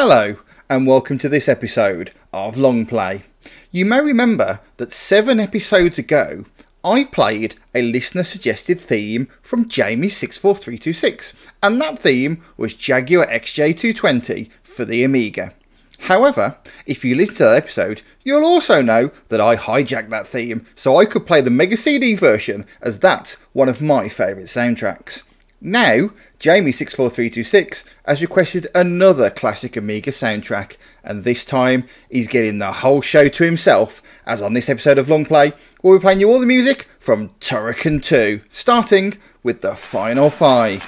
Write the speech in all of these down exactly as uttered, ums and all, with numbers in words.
Hello, and welcome to this episode of Longplay. You may remember that seven episodes ago, I played a listener-suggested theme from Jamie six four three two six, and that theme was Jaguar X J two twenty for the Amiga. However, if you listen to that episode, you'll also know that I hijacked that theme so I could play the Mega C D version, as that's one of my favourite soundtracks. Now, Jamie six four three two six has requested another classic Amiga soundtrack, and this time he's getting the whole show to himself, as on this episode of Longplay, we'll be playing you all the music from Turrican two, starting with the final fight.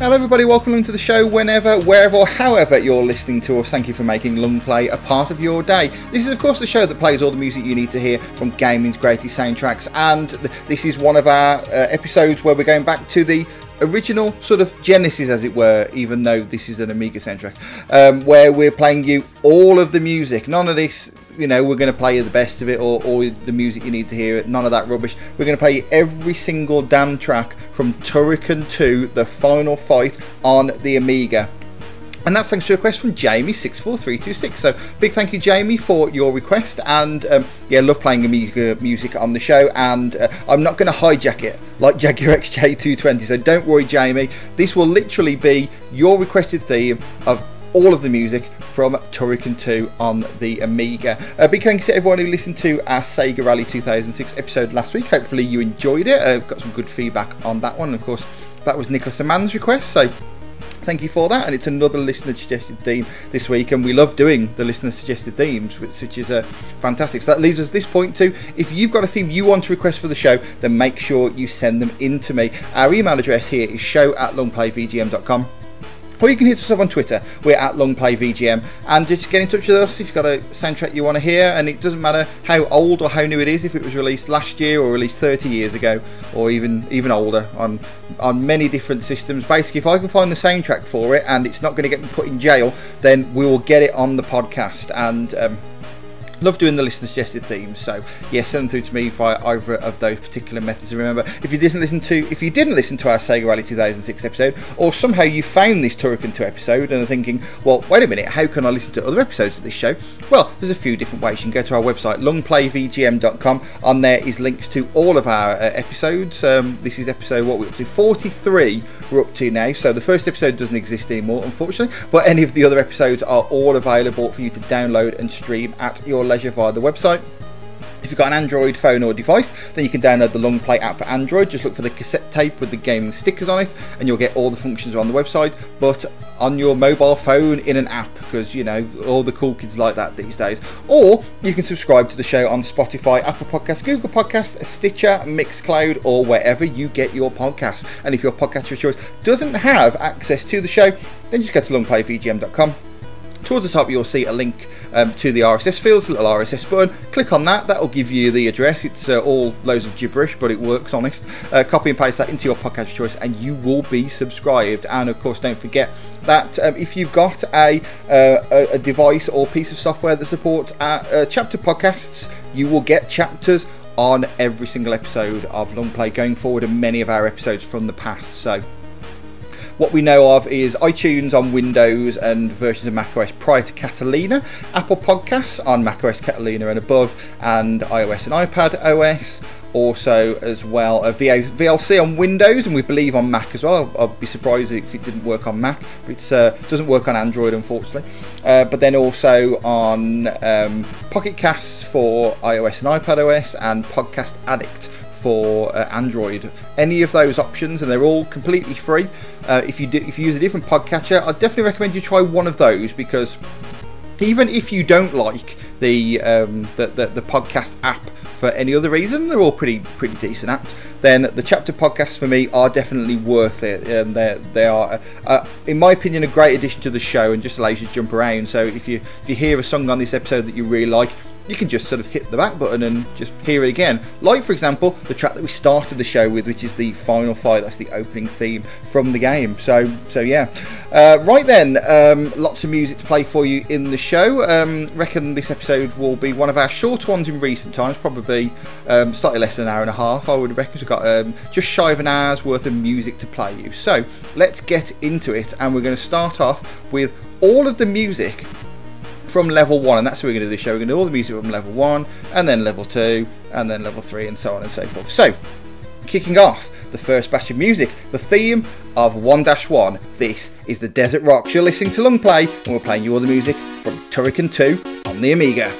Hello everybody, welcome to the show whenever, wherever or however you're listening to us. Thank you for making Longplay a part of your day. This is of course the show that plays all the music you need to hear from gaming's greatest soundtracks, and th- this is one of our uh, episodes where we're going back to the original sort of genesis, as it were, even though this is an Amiga soundtrack, um, where we're playing you all of the music. None of this, you know, we're going to play you the best of it or, or the music you need to hear, none of that rubbish. We're going to play you every single damn track from Turrican two, The Final Fight on the Amiga. And that's thanks to a request from Jamie six four three two six. So big thank you, Jamie, for your request. And um, yeah, love playing Amiga music on the show. And uh, I'm not going to hijack it like Jaguar X J two twenty. So don't worry, Jamie. This will literally be your requested theme of all of the music from Turrican two on the Amiga. A uh, big thanks to everyone who listened to our Sega Rally two thousand six episode last week. Hopefully you enjoyed it. Uh, got some good feedback on that one. And of course, that was Nicholas Amman's request, so thank you for that. And it's another listener suggested theme this week, and we love doing the listener suggested themes, which, which is uh, fantastic. So that leads us at this point to, if you've got a theme you want to request for the show, then make sure you send them in to me. Our email address here is show at longplayvgm dot com. Or you can hit us up on Twitter. We're at LongplayVGM. And just get in touch with us if you've got a soundtrack you want to hear. And it doesn't matter how old or how new it is, if it was released last year or released thirty years ago, or even even older, on, on many different systems. Basically, if I can find the soundtrack for it and it's not going to get me put in jail, then we will get it on the podcast. And um, love doing the listener suggested themes, so yeah, send them through to me via either of those particular methods. And remember, if you didn't listen to if you didn't listen to our Sega Rally two thousand six episode, or somehow you found this Turrican two episode and are thinking, well, wait a minute, how can I listen to other episodes of this show? Well, there's a few different ways. You can go to our website, longplayvgm dot com. On there is links to all of our uh, episodes. Um, this is episode, what we're up to, forty-three we're up to now, so the first episode doesn't exist anymore, unfortunately, but any of the other episodes are all available for you to download and stream at your leisure via the website. If you've got an Android phone or device, then you can download the Longplay app for Android. Just look for the cassette tape with the gaming stickers on it, and you'll get all the functions on the website, but on your mobile phone in an app, because, you know, all the cool kids like that these days. Or you can subscribe to the show on Spotify, Apple Podcasts, Google Podcasts, Stitcher, Mixcloud, or wherever you get your podcasts. And if your podcatcher of choice doesn't have access to the show, then just go to longplayvgm dot com. Towards the top, you'll see a link um, to the R S S fields, a little R S S button. Click on that, that'll give you the address. It's uh, all loads of gibberish, but it works, honest. Uh, copy and paste that into your podcast of choice, and you will be subscribed. And of course, don't forget that um, if you've got a, uh, a device or piece of software that supports our, uh, chapter podcasts, you will get chapters on every single episode of Longplay going forward, and many of our episodes from the past. So what we know of is iTunes on Windows and versions of macOS prior to Catalina, Apple Podcasts on macOS Catalina and above, and iOS and iPad O S. Also, as well, a V L C on Windows, and we believe on Mac as well. I'd be surprised if it didn't work on Mac, but it uh, doesn't work on Android, unfortunately. Uh, but then also on um, Pocket Casts for iOS and iPad O S, and Podcast Addict for uh, Android. Any of those options, and they're all completely free. Uh, if you do, if you use a different podcatcher, I definitely recommend you try one of those, because even if you don't like the um, the, the the podcast app for any other reason, they're all pretty pretty decent apps. Then the chapter podcasts for me are definitely worth it. Um, they they are, uh, in my opinion, a great addition to the show, and just allows you to jump around. So if you if you hear a song on this episode that you really like, you can just sort of hit the back button and just hear it again. Like, for example, the track that we started the show with, which is the Final Fight. That's the opening theme from the game. So, so yeah. Uh, right then, um, lots of music to play for you in the show. Um, reckon this episode will be one of our short ones in recent times, probably um, slightly less than an hour and a half. I would reckon we've got um, just shy of an hour's worth of music to play you. So let's get into it, and we're going to start off with all of the music from level one, and that's what we're going to do this show. We're going to do all the music from level one, and then level two, and then level three, and so on and so forth. So, kicking off the first batch of music, the theme of one dash one. This is the Desert Rocks. You're listening to Longplay, and we're playing you all the music from Turrican two on the Amiga.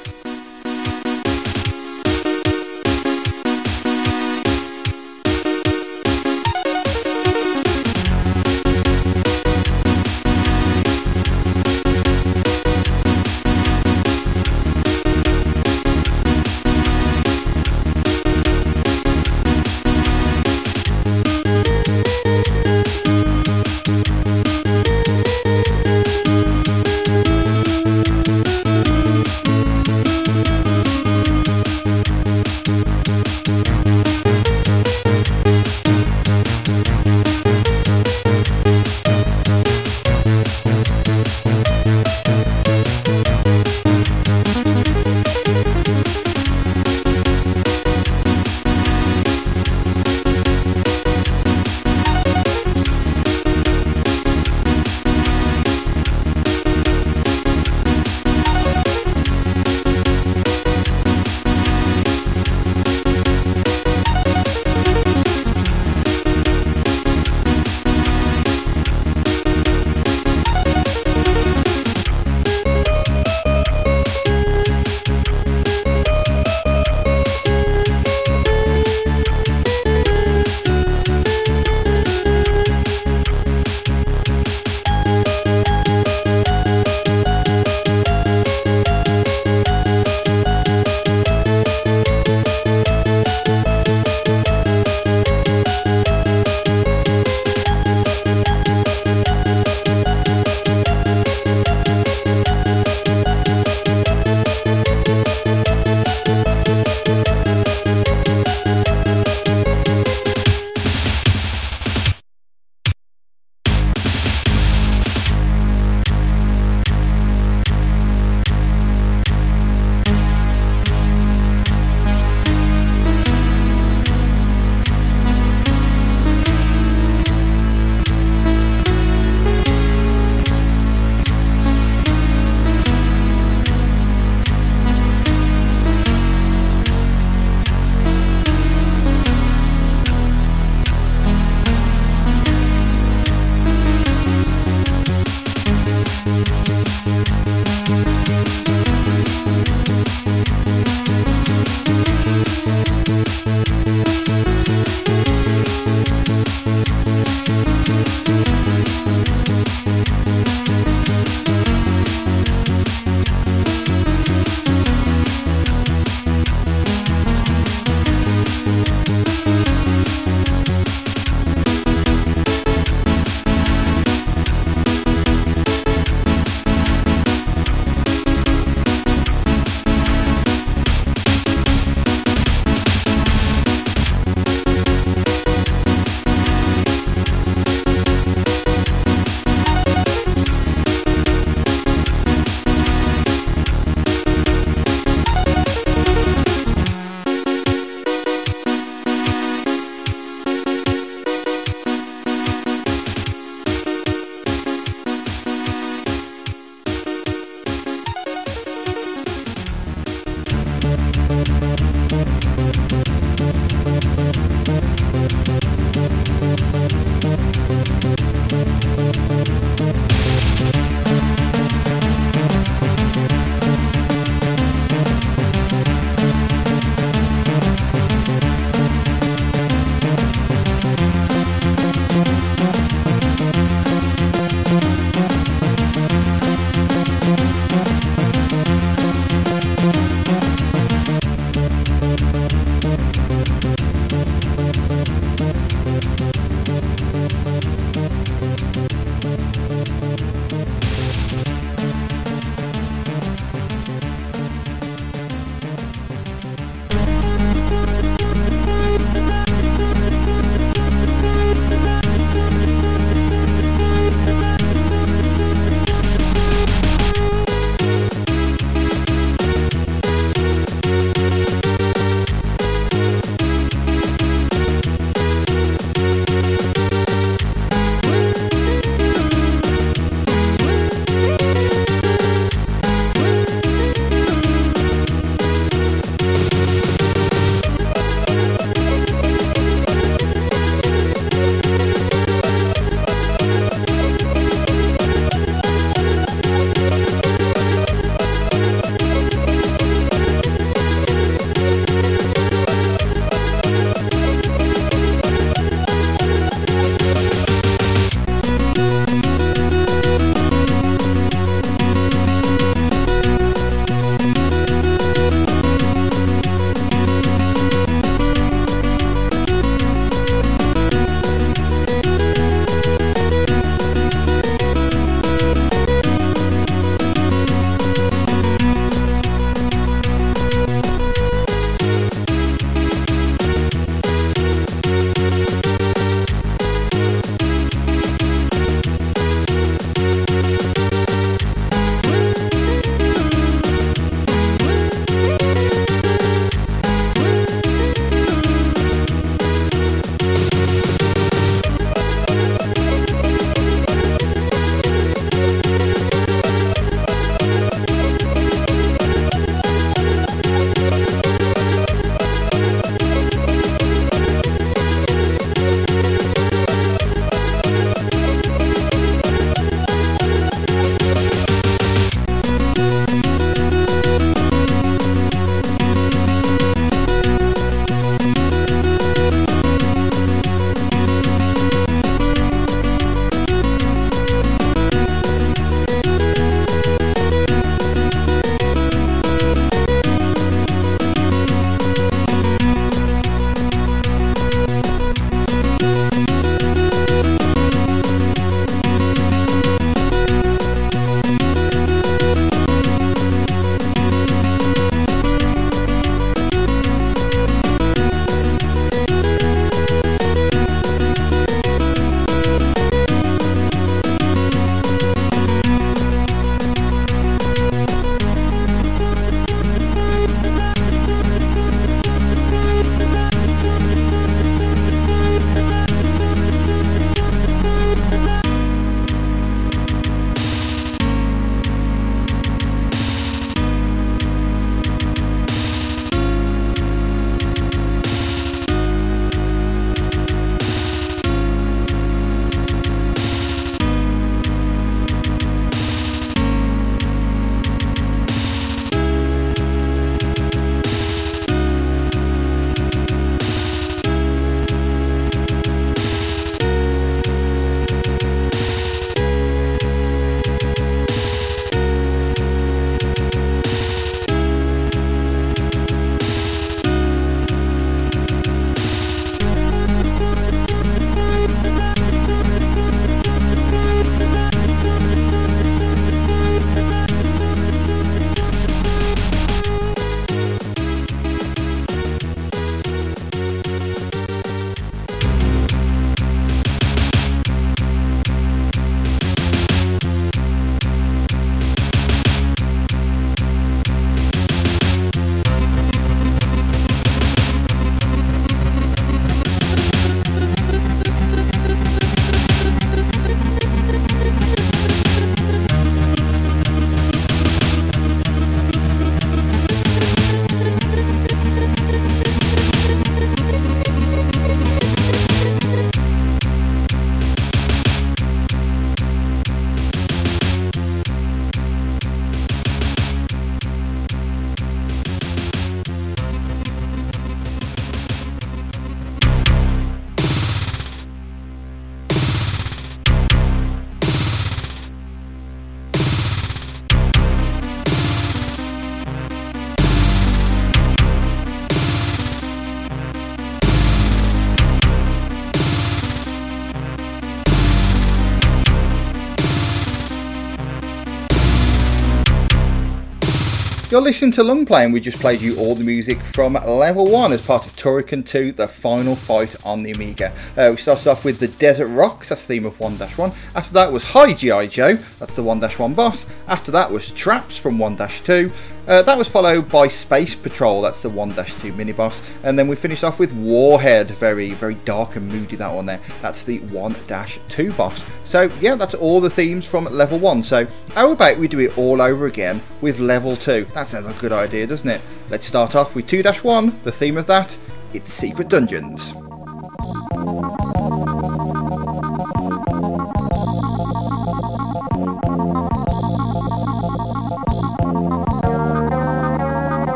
You're listening to Longplay, and we just played you all the music from Level one as part of Turrican two, The Final Fight on the Amiga. Uh, we started off with The Desert Rocks, that's the theme of one dash one. After that was Hi G I. Joe, that's the one dash one boss. After that was Traps from one dash two. Uh, that was followed by Space Patrol, that's the one dash two mini-boss. And then we finished off with Warhead, very, very dark and moody, that one there. That's the one dash two boss. So, yeah, that's all the themes from Level one. So, how about we do it all over again with Level two? That sounds like a good idea, doesn't it? Let's start off with two dash one. The theme of that, it's Secret Dungeons.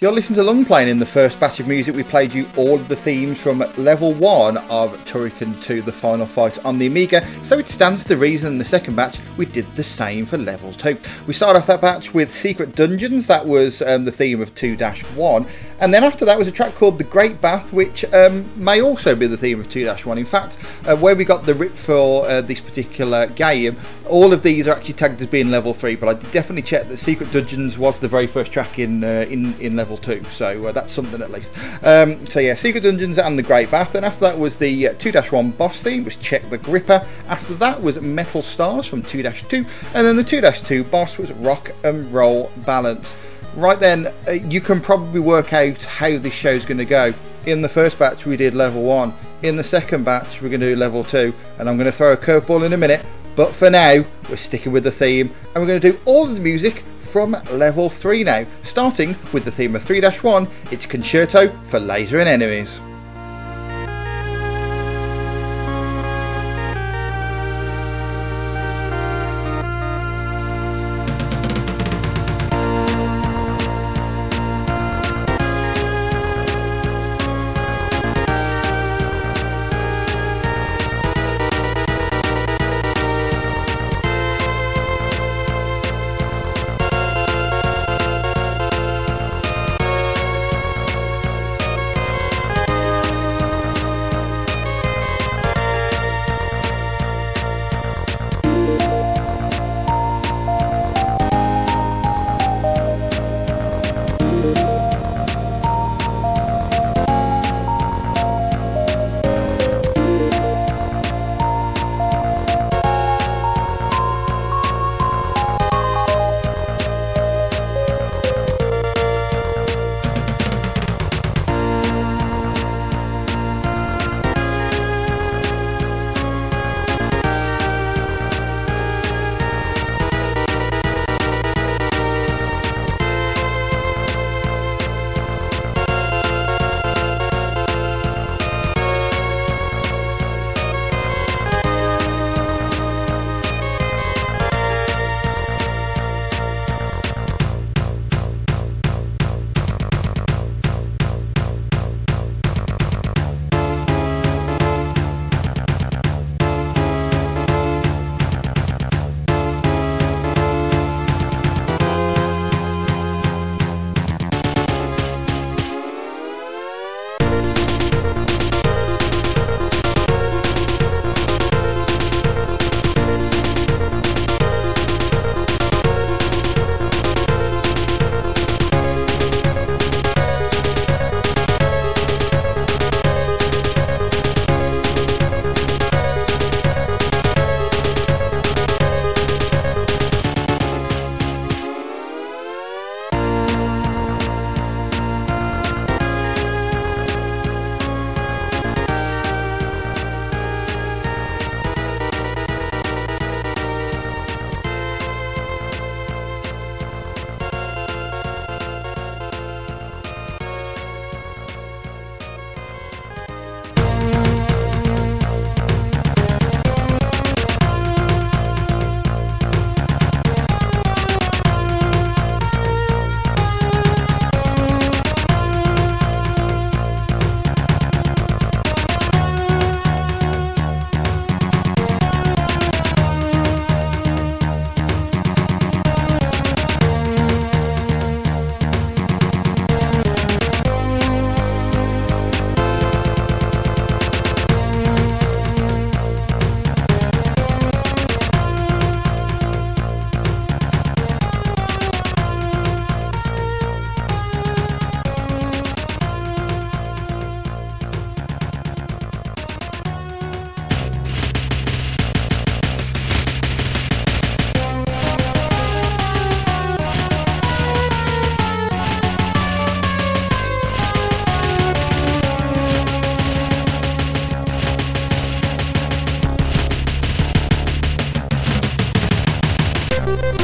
You're listening to Longplay, and in the first batch of music we played you all of the themes from level one of Turrican two, The Final Fight on the Amiga, so it stands to reason in the second batch we did the same for level two. We started off that batch with Secret Dungeons, that was um, the theme of two dash one, and then after that was a track called The Great Bath, which um, may also be the theme of two dash one. In fact, uh, where we got the rip for uh, this particular game, all of these are actually tagged as being level three, but I definitely checked that Secret Dungeons was the very first track in uh, in, in level two, so uh, that's something at least. Um, so yeah, Secret Dungeons and The Great Bath. Then after that was the uh, two dash one boss theme, was Check the Gripper. After that was Metal Stars from two dash two, and then the two dash two boss was Rock and Roll Balance. Right then, uh, you can probably work out how this show's going to go. In the first batch we did level one, in the second batch we're going to do level two, and I'm going to throw a curveball in a minute, but for now we're sticking with the theme and we're going to do all of the music from level three now, starting with the theme of three dash one, it's Concerto for Laser and Enemies.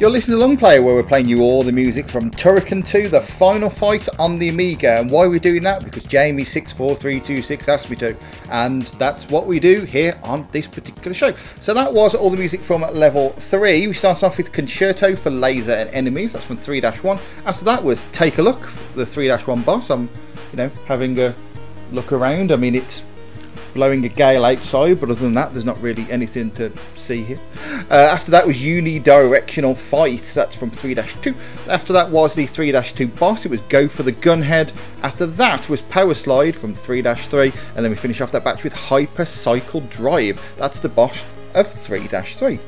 You're listening to Longplay, where we're playing you all the music from Turrican two, The Final Fight on the Amiga. And why are we doing that? Because Jamie six four three two six asked me to. And that's what we do here on this particular show. So that was all the music from level three. We started off with Concerto for Laser and Enemies. That's from three dash one. After that was Take a Look, the three dash one boss. I'm, you know, having a look around. I mean, it's blowing a gale outside, but other than that there's not really anything to see here. Uh, after that was Unidirectional Fight, that's from three dash two. After that was the three dash two boss, it was Go for the Gunhead. After that was Power Slide from three dash three, and then we finish off that batch with Hyper Cycle Drive, that's the boss of three dash three.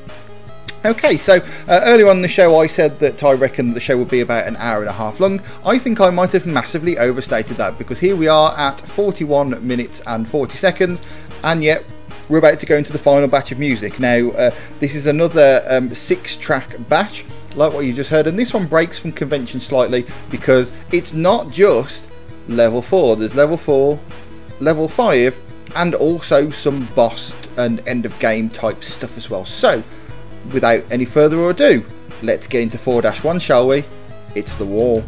Okay, so uh, earlier on in the show I said that I reckon the show would be about an hour and a half long. I think I might have massively overstated that, because here we are at forty-one minutes and forty seconds, and yet we're about to go into the final batch of music. Now, uh, this is another um, six-track batch, like what you just heard, and this one breaks from convention slightly, because it's not just level four. There's level four, level five, and also some boss and end-of-game type stuff as well. So, without any further ado, let's get into four dash one, shall we? It's The Wall.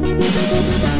We'll be right back.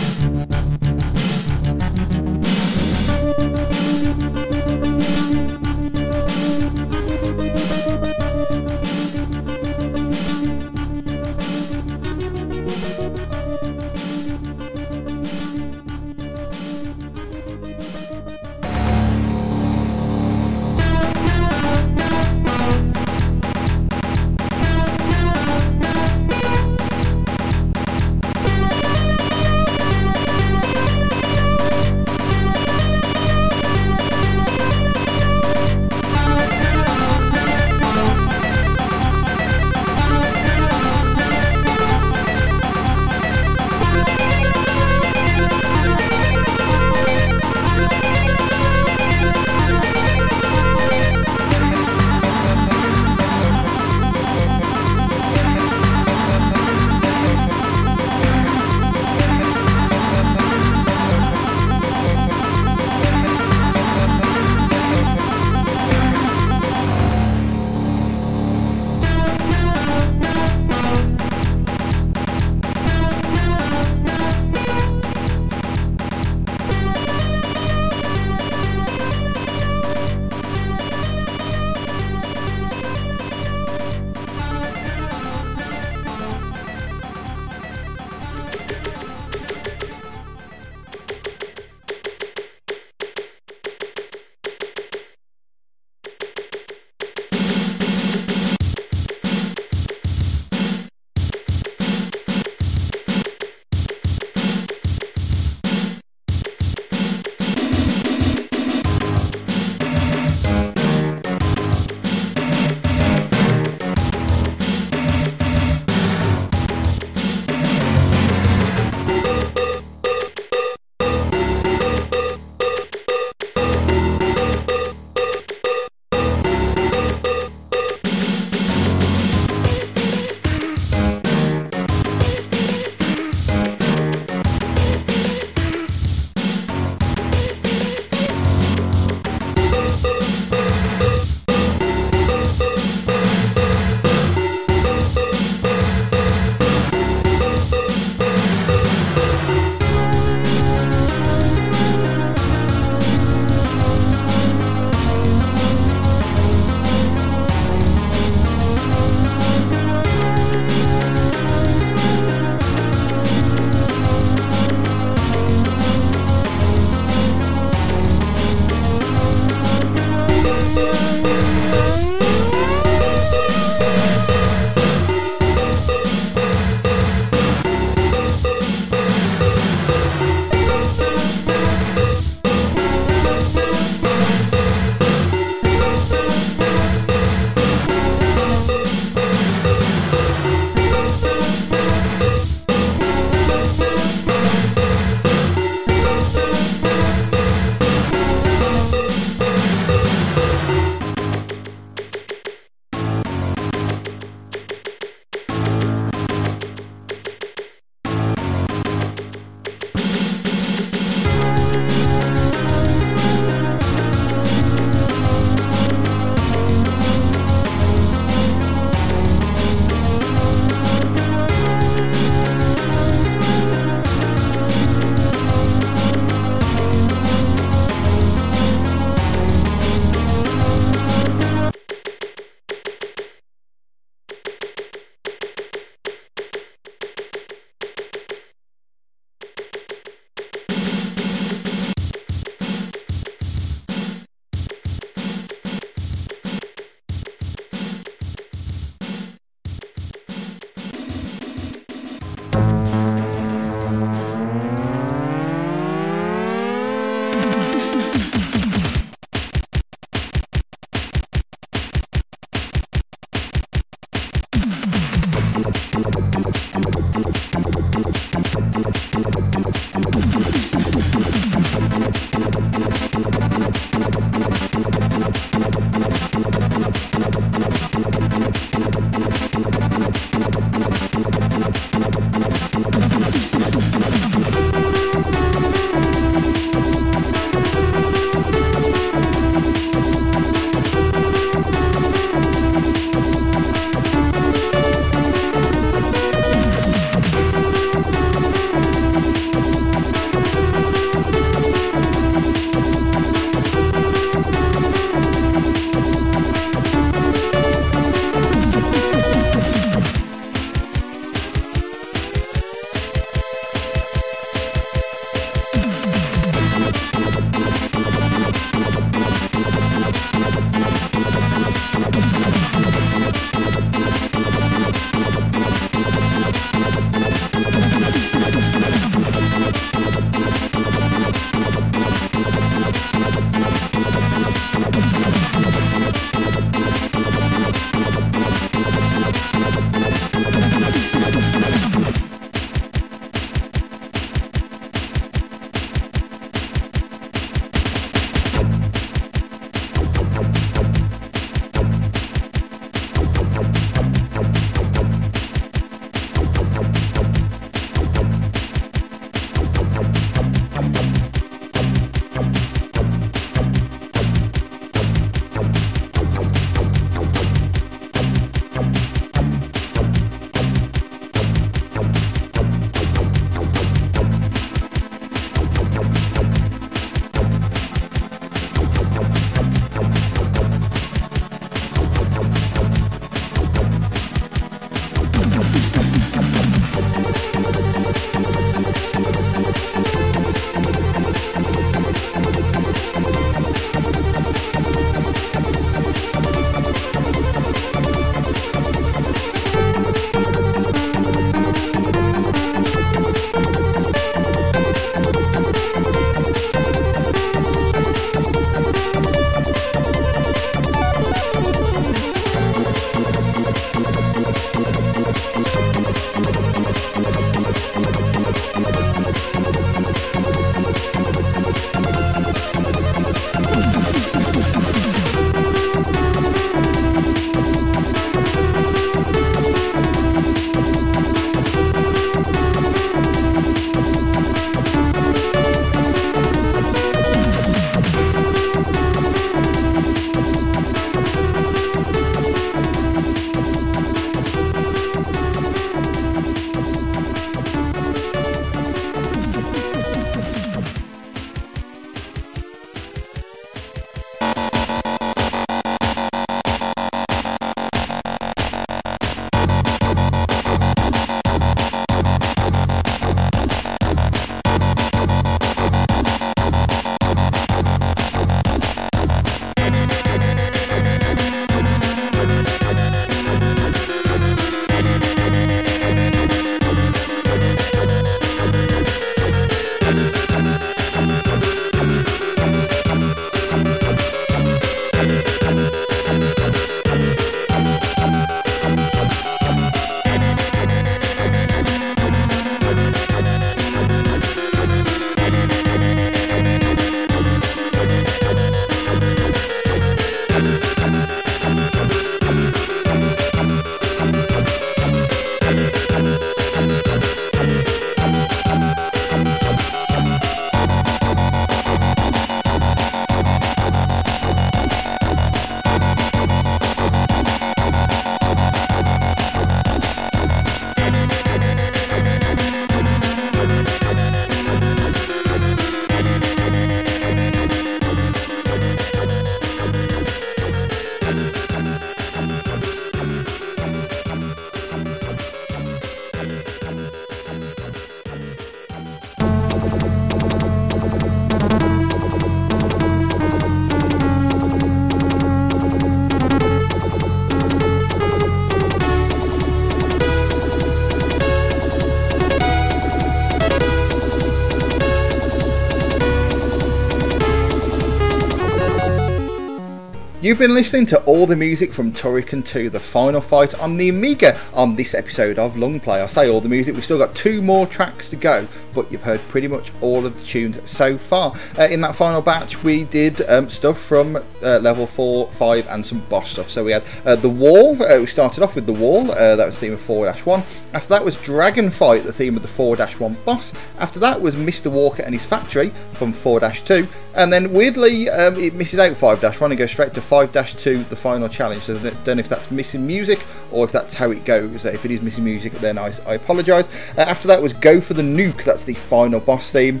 You've been listening to all the music from Turrican two, The Final Fight on the Amiga on this episode of Longplay. I say all the music, we've still got two more tracks to go, but you've heard pretty much all of the tunes so far. Uh, in that final batch we did um, stuff from uh, level four, five and some boss stuff. So we had uh, The Wall, uh, we started off with The Wall, uh, that was the theme of four dash one. After that was Dragon Fight, the theme of the four dash one boss. After that was Mister Walker and His Factory from four dash two. And then weirdly um, it misses out five dash one and goes straight to five dash two, The Final Challenge. So I don't know if that's missing music or if that's how it goes. If it is missing music, then I, I apologise. Uh, after that was Go for the Nuke, that's the final boss theme.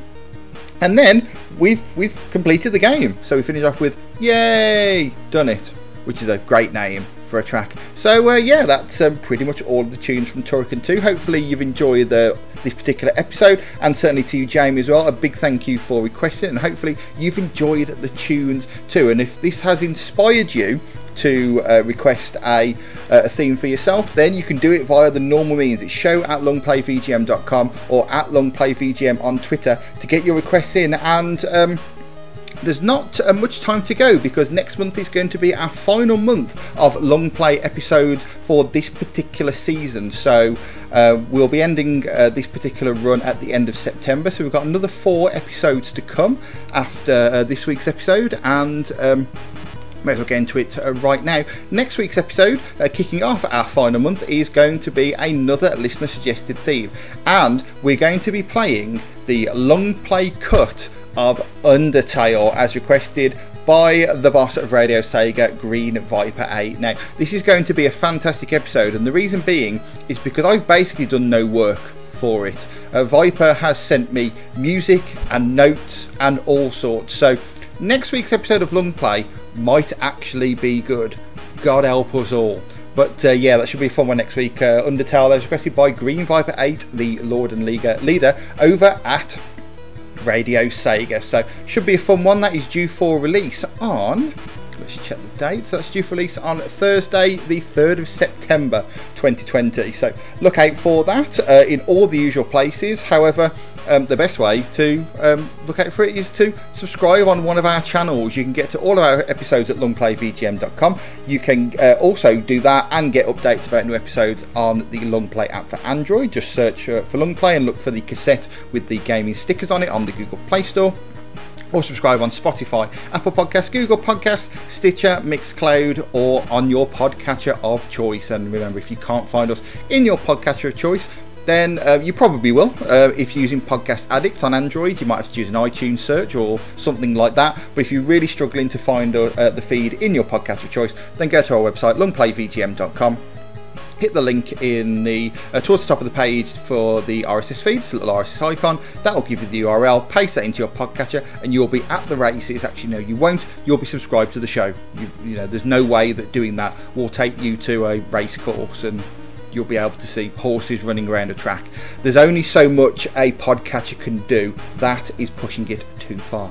And then we've we've completed the game. So we finish off with Yay! Done It, which is a great name for a track. So uh, yeah, that's um, pretty much all of the tunes from Turrican two. Hopefully you've enjoyed the this particular episode, and certainly to you, Jamie, as well, a big thank you for requesting, and hopefully you've enjoyed the tunes too. And if this has inspired you to uh, request a, uh, a theme for yourself, then you can do it via the normal means. It's show at longplayvgm dot com or at longplayvgm on Twitter to get your requests in. And um there's not uh, much time to go, because next month is going to be our final month of long play episodes for this particular season. So uh, we'll be ending uh, this particular run at the end of September. So we've got another four episodes to come after uh, this week's episode, and um, may as well get into it uh, right now. Next week's episode, uh, kicking off our final month, is going to be another listener suggested theme, and we're going to be playing the long play cut of Undertale as requested by the boss of Radio Sega, Green Viper eight. Now, this is going to be a fantastic episode, and the reason being is because I've basically done no work for it. Uh, Viper has sent me music and notes and all sorts, so next week's episode of Longplay might actually be good. God help us all. But uh, yeah, that should be a fun one next week. Uh, Undertale as requested by Green Viper eight, the Lord and leader over at Radio Sega. So should be a fun one. That is due for release on, let's check the dates, that's due for release on Thursday the third of September twenty twenty, so look out for that uh, in all the usual places. However, um, the best way to um, look out for it is to subscribe on one of our channels. You can get to all of our episodes at longplayvgm dot com. You can uh, also do that and get updates about new episodes on the Longplay app for Android. Just search uh, for Longplay and look for the cassette with the gaming stickers on it on the Google Play Store. Or subscribe on Spotify, Apple Podcasts, Google Podcasts, Stitcher, Mixcloud, or on your podcatcher of choice. And remember, if you can't find us in your podcatcher of choice, then uh, you probably will. Uh, if you're using Podcast Addict on Android, you might have to use an iTunes search or something like that. But if you're really struggling to find uh, the feed in your podcatcher of choice, then go to our website, longplayvgm dot com. Hit the link in the uh, towards the top of the page for the R S S feeds, the little R S S icon. That will give you the U R L. Paste that into your podcatcher, and you'll be at the races. Actually, no, you won't. You'll be subscribed to the show. You, you know, there's no way that doing that will take you to a race course and you'll be able to see horses running around a track. There's only so much a podcatcher can do. That is pushing it too far.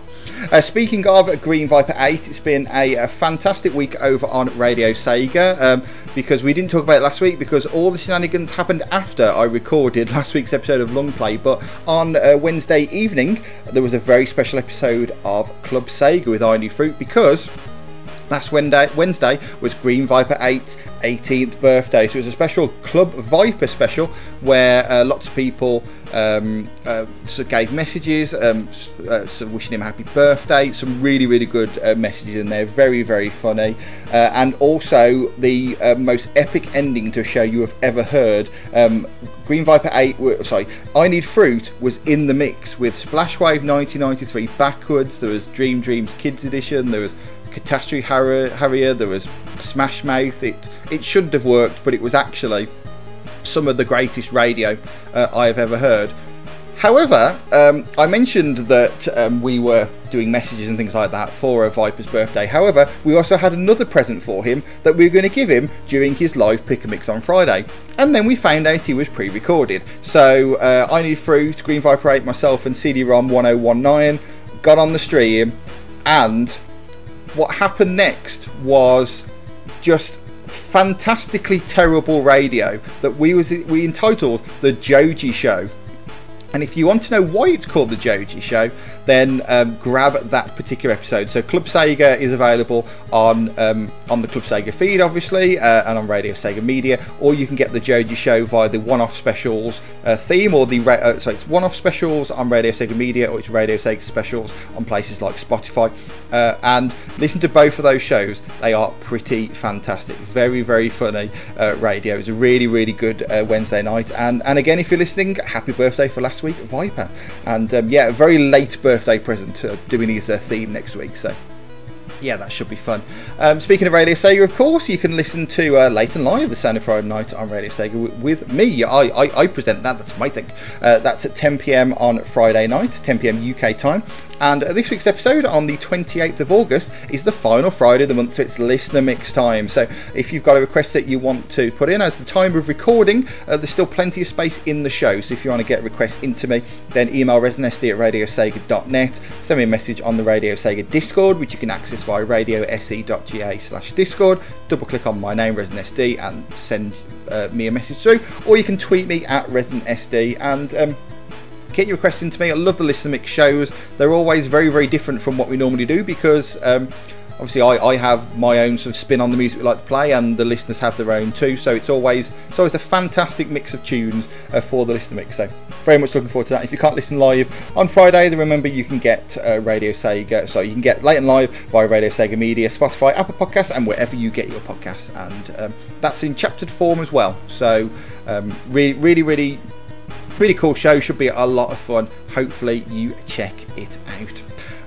Uh, speaking of Green Viper eight, it's been a, a fantastic week over on Radio Sega, um, because we didn't talk about it last week because all the shenanigans happened after I recorded last week's episode of Longplay. But on uh, Wednesday evening there was a very special episode of Club Sega with Irony Fruit, because last Wednesday, Wednesday was Green Viper eight's eighteenth birthday. So it was a special Club Viper special where uh, lots of people um, uh, so gave messages, um, uh, so wishing him a happy birthday. Some really, really good uh, messages in there. Very, very funny. Uh, and also the uh, most epic ending to a show you have ever heard. Um, Green Viper eight, were, sorry, I Need Fruit was in the mix with Splashwave nineteen ninety-three backwards. There was Dream Dreams Kids Edition. There was Catastrophe Harrier, there was Smash Mouth. It it shouldn't have worked, but it was actually some of the greatest radio uh, I have ever heard. However, um, I mentioned that um, we were doing messages and things like that for a Viper's birthday. However, we also had another present for him that we were going to give him during his live pick and mix on Friday. And then we found out he was pre-recorded. So uh, I Need Fruit, Green Viper eight, myself and C D ROM ten nineteen got on the stream, and what happened next was just fantastically terrible radio that we was we entitled The Joji Show. And if you want to know why it's called The Joji Show, then um, grab that particular episode. So Club Sega is available on um, on the Club Sega feed, obviously, uh, and on Radio Sega Media, or you can get the Joji Show via the one-off specials uh, theme, or the ra- uh, so it's one-off specials on Radio Sega Media, or it's Radio Sega specials on places like Spotify. Uh, and listen to both of those shows. They are pretty fantastic. Very, very funny uh, radio. It's a really, really good uh, Wednesday night. And and again, if you're listening, happy birthday for last week, Viper. And um, yeah, a very late birthday present uh, doing his uh, theme next week. So yeah, that should be fun. Um, speaking of Radio Sega, of course, you can listen to uh, Late and Live, the Sound of Friday night on Radio Sega w- with me. I, I, I present that. That's my thing. Uh, that's at ten p.m. on Friday night, ten p.m. U K time. And this week's episode on the twenty-eighth of August is the final Friday of the month, so it's listener mix time. So if you've got a request that you want to put in as the time of recording, uh, there's still plenty of space in the show. So if you want to get requests into me, then email resident s d at radio sega dot net. Send me a message on the Radio Sega Discord, which you can access via radio s e dot g a slash discord. Double click on my name, Resident S D, and send uh, me a message through. Or you can tweet me at Resident S D and... Um, get your requests into me. I love the listener mix shows. They're always very, very different from what we normally do because um, obviously I, I have my own sort of spin on the music we like to play, and the listeners have their own too. So it's always it's always a fantastic mix of tunes uh, for the listener mix. So very much looking forward to that. If you can't listen live on Friday, then remember you can get uh, Radio Sega. So you can get Late and Live via Radio Sega Media, Spotify, Apple Podcasts, and wherever you get your podcasts. And um, that's in chaptered form as well. So um, really, really, really. Really cool show, should be a lot of fun. Hopefully you check it out.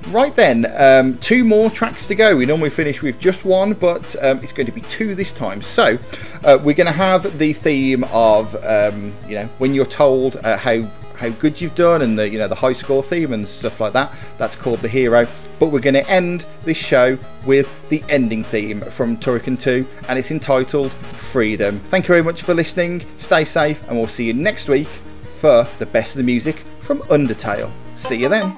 Right then, um, two more tracks to go. We normally finish with just one, but um, it's going to be two this time. So uh, we're going to have the theme of, um, you know, when you're told uh, how how good you've done, and the, you know, the high score theme and stuff like that. That's called The Hero. But we're going to end this show with the ending theme from Turrican two, and it's entitled Freedom. Thank you very much for listening. Stay safe, and we'll see you next week for the best of the music from Undertale. See you then.